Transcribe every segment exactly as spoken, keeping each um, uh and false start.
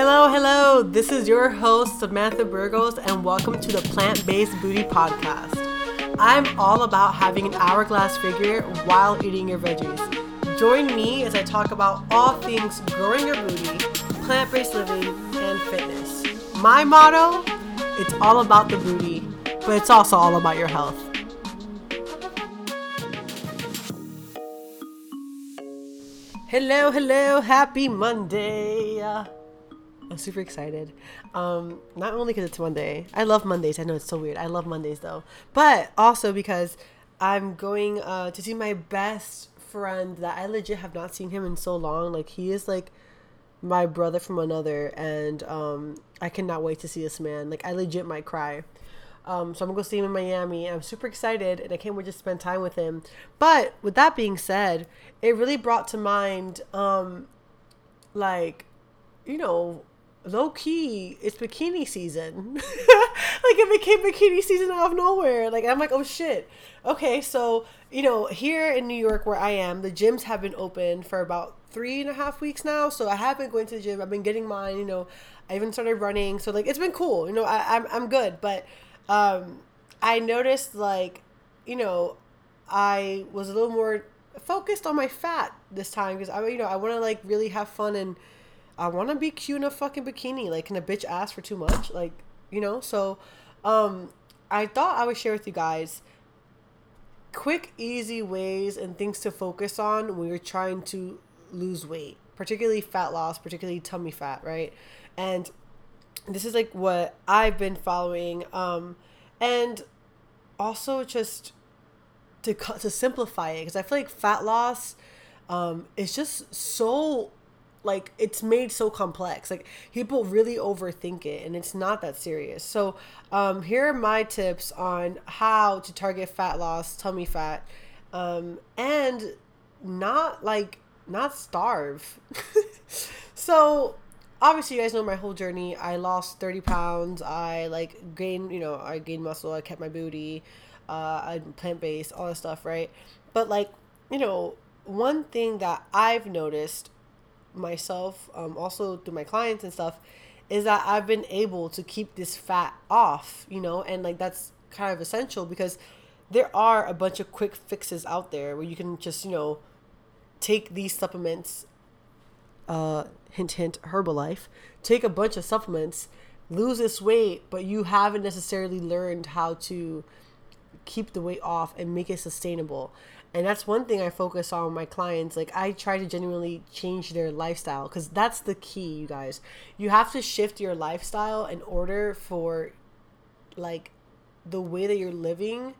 Hello, hello, this is your host, Samantha Burgos, and welcome to the Plant-Based Booty Podcast. I'm all about having an hourglass figure while eating your veggies. Join me as I talk about all things growing your booty, plant-based living, and fitness. My motto, it's all about the booty, but it's also all about your health. Hello, hello, happy Monday. I'm super excited. Um, not only because it's Monday. I love Mondays. I know it's so weird. I love Mondays though. But also because I'm going uh, to see my best friend that I legit have not seen him in so long. Like, he is like my brother from another. And um, I cannot wait to see this man. Like, I legit might cry. Um, so I'm going to go see him in Miami. I'm super excited and I can't wait to spend time with him. But with that being said, it really brought to mind, um, like, you know, low key, it's bikini season. Like, it became bikini season out of nowhere. Like, I'm like, oh shit. Okay, so, you know, here in New York where I am, the gyms have been open for about three and a half weeks now. So I have been going to the gym. I've been getting mine, you know, I even started running. So, like, it's been cool. You know, I, I'm, I'm good, but Um, I noticed, like, you know, I was a little more focused on my fat this time because I, you know, I want to, like, really have fun and I want to be cute in a fucking bikini. Like, can a bitch ask for too much? Like, you know, so, um, I thought I would share with you guys quick, easy ways and things to focus on when you're trying to lose weight, particularly fat loss, particularly tummy fat, right? And this is, like, what I've been following. Um, and also just to to simplify it, because I feel like fat loss um, is just so, like, it's made so complex. Like, people really overthink it, and it's not that serious. So um, here are my tips on how to target fat loss, tummy fat, um, and not, like, not starve. So, obviously, you guys know my whole journey. I lost thirty pounds. I, like, gained, you know, I gained muscle. I kept my booty. Uh, I'm plant-based, all that stuff, right? But, like, you know, one thing that I've noticed myself, um, also through my clients and stuff, is that I've been able to keep this fat off, you know? And, like, that's kind of essential because there are a bunch of quick fixes out there where you can just, you know, take these supplements, uh, hint, hint, Herbalife, take a bunch of supplements, lose this weight, but you haven't necessarily learned how to keep the weight off and make it sustainable. And that's one thing I focus on with my clients. Like, I try to genuinely change their lifestyle because that's the key, you guys. You have to shift your lifestyle in order for, like, the way that you're living,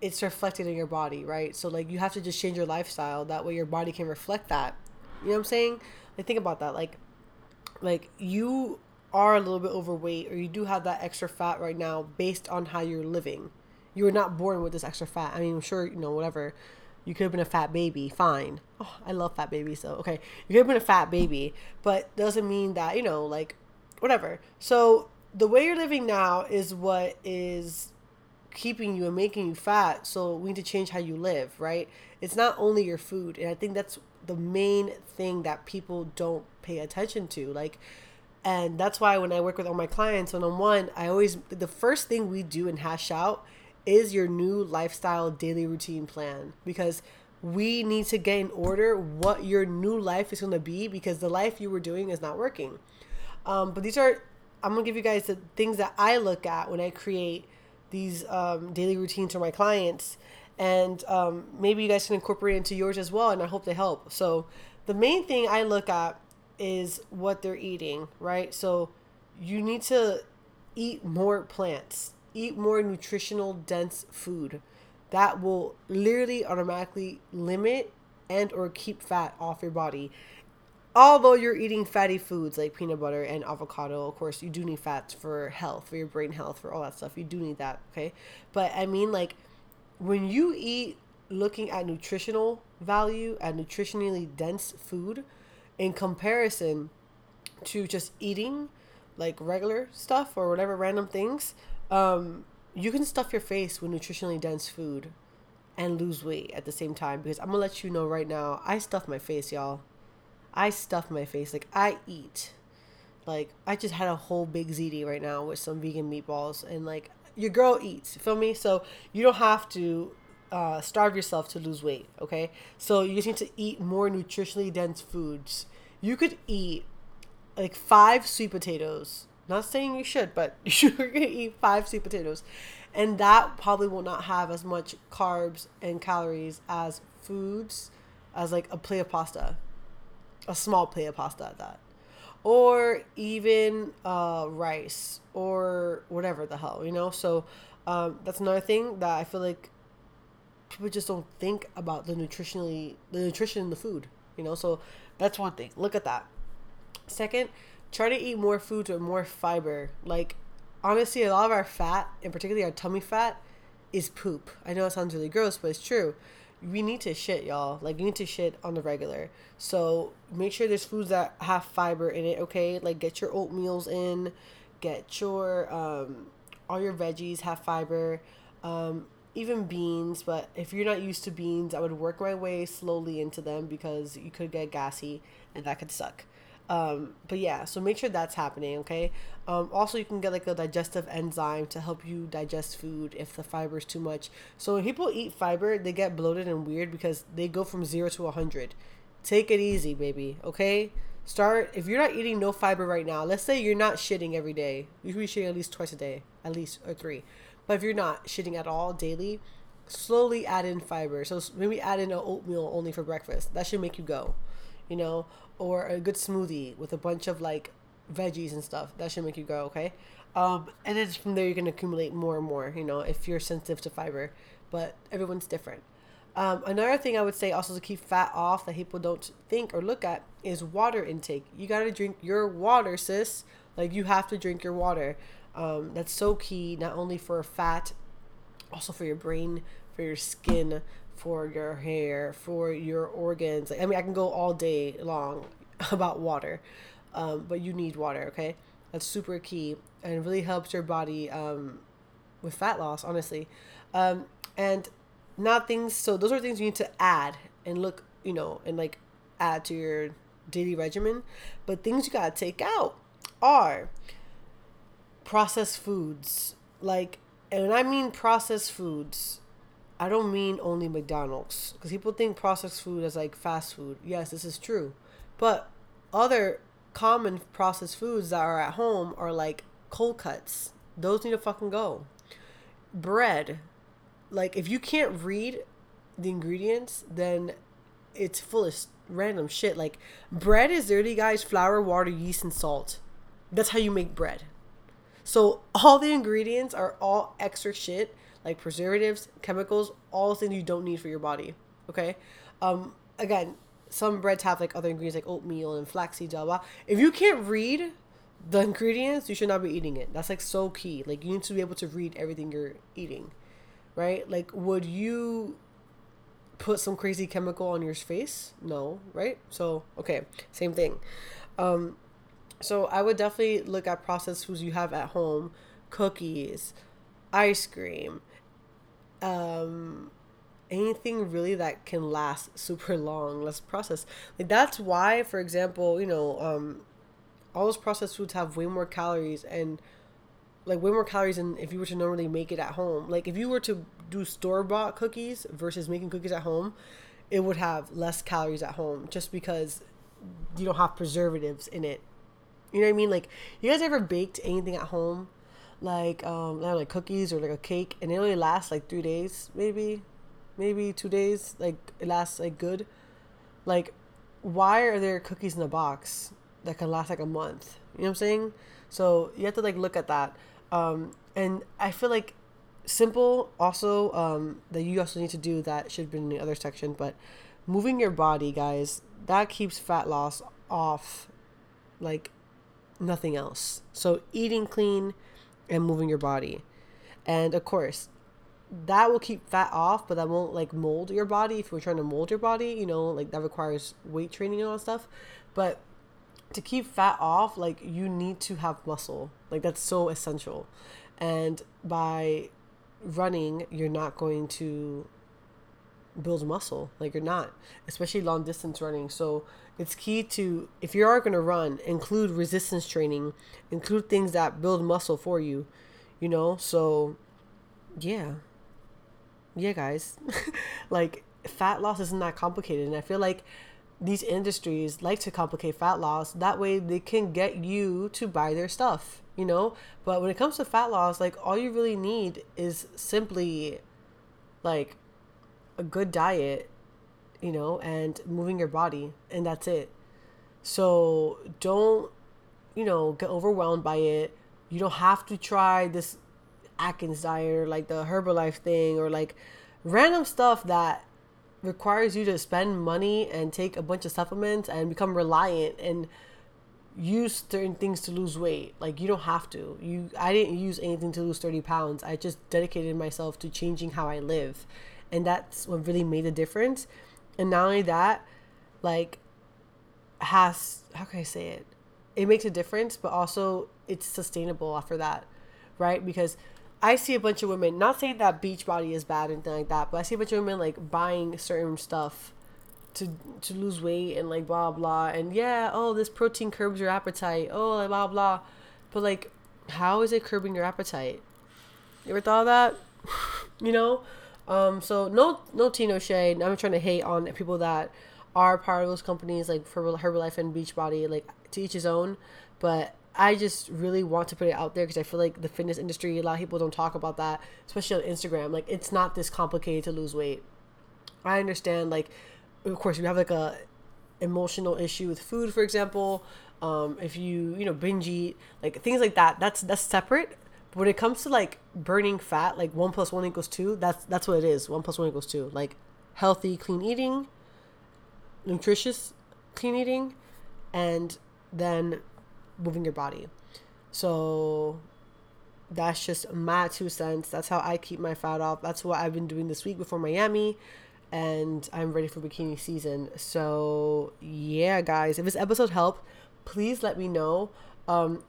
it's reflected in your body, right? So, like, you have to just change your lifestyle. That way your body can reflect that. You know what I'm saying? Like, think about that. Like, like you are a little bit overweight or you do have that extra fat right now based on how you're living. You were not born with this extra fat. I mean, I'm sure, you know, whatever. You could have been a fat baby. Fine. Oh, I love fat babies. So, okay. You could have been a fat baby, but doesn't mean that, you know, like, whatever. So the way you're living now is what is keeping you and making you fat. So we need to change how you live, right? It's not only your food. And I think that's the main thing that people don't pay attention to. Like, and that's why when I work with all my clients one-on-one, I always, the first thing we do and hash out is your new lifestyle daily routine plan, because we need to get in order what your new life is going to be, because the life you were doing is not working. Um, but these are, I'm going to give you guys the things that I look at when I create these um, daily routines for my clients. And um, maybe you guys can incorporate into yours as well, and I hope they help. So the main thing I look at is what they're eating, right? So you need to eat more plants, eat more nutritional dense food. That will literally automatically limit and or keep fat off your body. Although you're eating fatty foods like peanut butter and avocado, of course, you do need fats for health, for your brain health, for all that stuff. You do need that, okay? But I mean, like, when you eat looking at nutritional value and nutritionally dense food in comparison to just eating like regular stuff or whatever random things, um, you can stuff your face with nutritionally dense food and lose weight at the same time. Because I'm going to let you know right now, I stuff my face, y'all. I stuff my face. Like, I eat. Like, I just had a whole big ziti right now with some vegan meatballs, and like, your girl eats, you feel me? So you don't have to uh, starve yourself to lose weight, okay? So you just need to eat more nutritionally dense foods. You could eat like five sweet potatoes. Not saying you should, but you're going to eat five sweet potatoes. And that probably will not have as much carbs and calories as foods, as like a plate of pasta, a small plate of pasta at that. Or even uh, rice or whatever the hell, you know? So um, that's another thing that I feel like people just don't think about, the nutritionally, the nutrition in the food, you know? So that's one thing. Look at that. Second, try to eat more foods with more fiber. Like, honestly, a lot of our fat, and particularly our tummy fat, is poop. I know it sounds really gross, but it's true. We need to shit, y'all. Like, you need to shit on the regular. So make sure there's foods that have fiber in it, okay? Like, get your oatmeals in. Get your, um, all your veggies have fiber. Um, even beans. But if you're not used to beans, I would work my way slowly into them because you could get gassy and that could suck. Um, but yeah, so make sure that's happening, okay? Um, also, you can get like a digestive enzyme to help you digest food if the fiber is too much. So when people eat fiber, they get bloated and weird because they go from zero to one hundred. Take it easy, baby, okay? Start, if you're not eating no fiber right now, let's say you're not shitting every day. You should be shitting at least twice a day, at least, or three. But if you're not shitting at all daily, slowly add in fiber. So maybe add in an oatmeal only for breakfast. That should make you go, you know? Or a good smoothie with a bunch of like veggies and stuff. That should make you go, okay? Um, and then from there you can accumulate more and more, you know, if you're sensitive to fiber. But everyone's different. Um, another thing I would say also to keep fat off that people don't think or look at is water intake. You gotta drink your water, sis. Like, you have to drink your water. Um, that's so key, not only for fat, also for your brain, for your skin, for your hair, for your organs. Like, I mean, I can go all day long about water, um, but you need water, okay? That's super key and really helps your body um, with fat loss, honestly. Um, and not things, so those are things you need to add and look, you know, and like add to your daily regimen. But things you gotta take out are processed foods. Like, and when I mean processed foods, I don't mean only McDonald's, because people think processed food is like fast food. Yes, this is true. But other common processed foods that are at home are like cold cuts. Those need to fucking go. Bread. Like, if you can't read the ingredients, then it's full of random shit. Like, bread is dirty, guys. Flour, water, yeast, and salt. That's how you make bread. So all the ingredients are all extra shit. Like preservatives, chemicals, all things you don't need for your body, okay? Um, again, some breads have like other ingredients like oatmeal and flaxseed, blah, blah. If you can't read the ingredients, you should not be eating it. That's like so key. Like, you need to be able to read everything you're eating, right? Like, would you put some crazy chemical on your face? No, right? So, okay, same thing. Um, so I would definitely look at processed foods you have at home, cookies, ice cream, um anything really that can last super long, less processed. Like, that's why, for example, you know, um all those processed foods have way more calories, and like way more calories than if you were to normally make it at home. Like, if you were to do store-bought cookies versus making cookies at home, it would have less calories at home just because you don't have preservatives in it, you know what I mean? Like, you guys ever baked anything at home? Like, um, I don't know, like cookies or like a cake, and it only lasts like three days, maybe, maybe two days. Like, it lasts like good. Like, why are there cookies in a box that can last like a month? You know what I'm saying? So you have to like look at that. Um, and I feel like simple also, um, that you also need to do that should be in the other section, but moving your body, guys, that keeps fat loss off like nothing else. So eating clean and moving your body, and of course that will keep fat off, but that won't like mold your body. If you're trying to mold your body, you know, like that requires weight training and all that stuff. But to keep fat off, like, you need to have muscle. Like, that's so essential. And by running, you're not going to builds muscle. Like, you're not, especially long distance running. So it's key to, if you are going to run, include resistance training, include things that build muscle for you, you know? So yeah. Yeah, guys, like, fat loss isn't that complicated. And I feel like these industries like to complicate fat loss. That way they can get you to buy their stuff, you know? But when it comes to fat loss, like, all you really need is simply like a good diet, you know, and moving your body, and that's it. So don't, you know, get overwhelmed by it. You don't have to try this Atkins diet or like the Herbalife thing or like random stuff that requires you to spend money and take a bunch of supplements and become reliant and use certain things to lose weight. Like, you don't have to. You, I didn't use anything to lose thirty pounds. I just dedicated myself to changing how I live. And that's what really made a difference. And not only that, like, has, how can I say it? It makes a difference, but also it's sustainable after that, right? Because I see a bunch of women, not saying that Beachbody is bad or anything like that, but I see a bunch of women like buying certain stuff to to lose weight and like blah, blah. And yeah, oh, this protein curbs your appetite. Oh, blah, blah. But like, how is it curbing your appetite? You ever thought of that? You know? Um, so no, no tea, no shade. I'm trying to hate on people that are part of those companies like Herbalife and Beachbody, like, to each his own. But I just really want to put it out there because I feel like the fitness industry, a lot of people don't talk about that, especially on Instagram. Like, it's not this complicated to lose weight. I understand, like, of course, if you have like a emotional issue with food, for example, um, if you, you know, binge eat, like things like that, that's, that's separate. But when it comes to like burning fat, like one plus one equals two, that's, that's what it is. One plus one equals two, like healthy, clean eating, nutritious, clean eating, and then moving your body. So that's just my two cents. That's how I keep my fat off. That's what I've been doing this week before Miami, and I'm ready for bikini season. So yeah, guys, if this episode helped, please let me know. Um,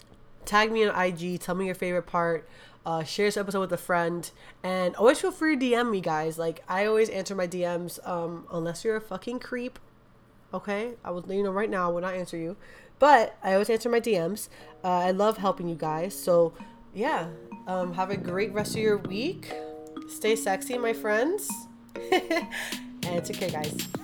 tag me on I G. Tell me your favorite part. Uh, share this episode with a friend, and always feel free to D M me, guys. Like, I always answer my D Ms, um, unless you're a fucking creep. Okay, I will, you know, right now I will not answer you, but I always answer my D Ms. Uh, I love helping you guys. So yeah, um, have a great rest of your week. Stay sexy, my friends. And take care, guys.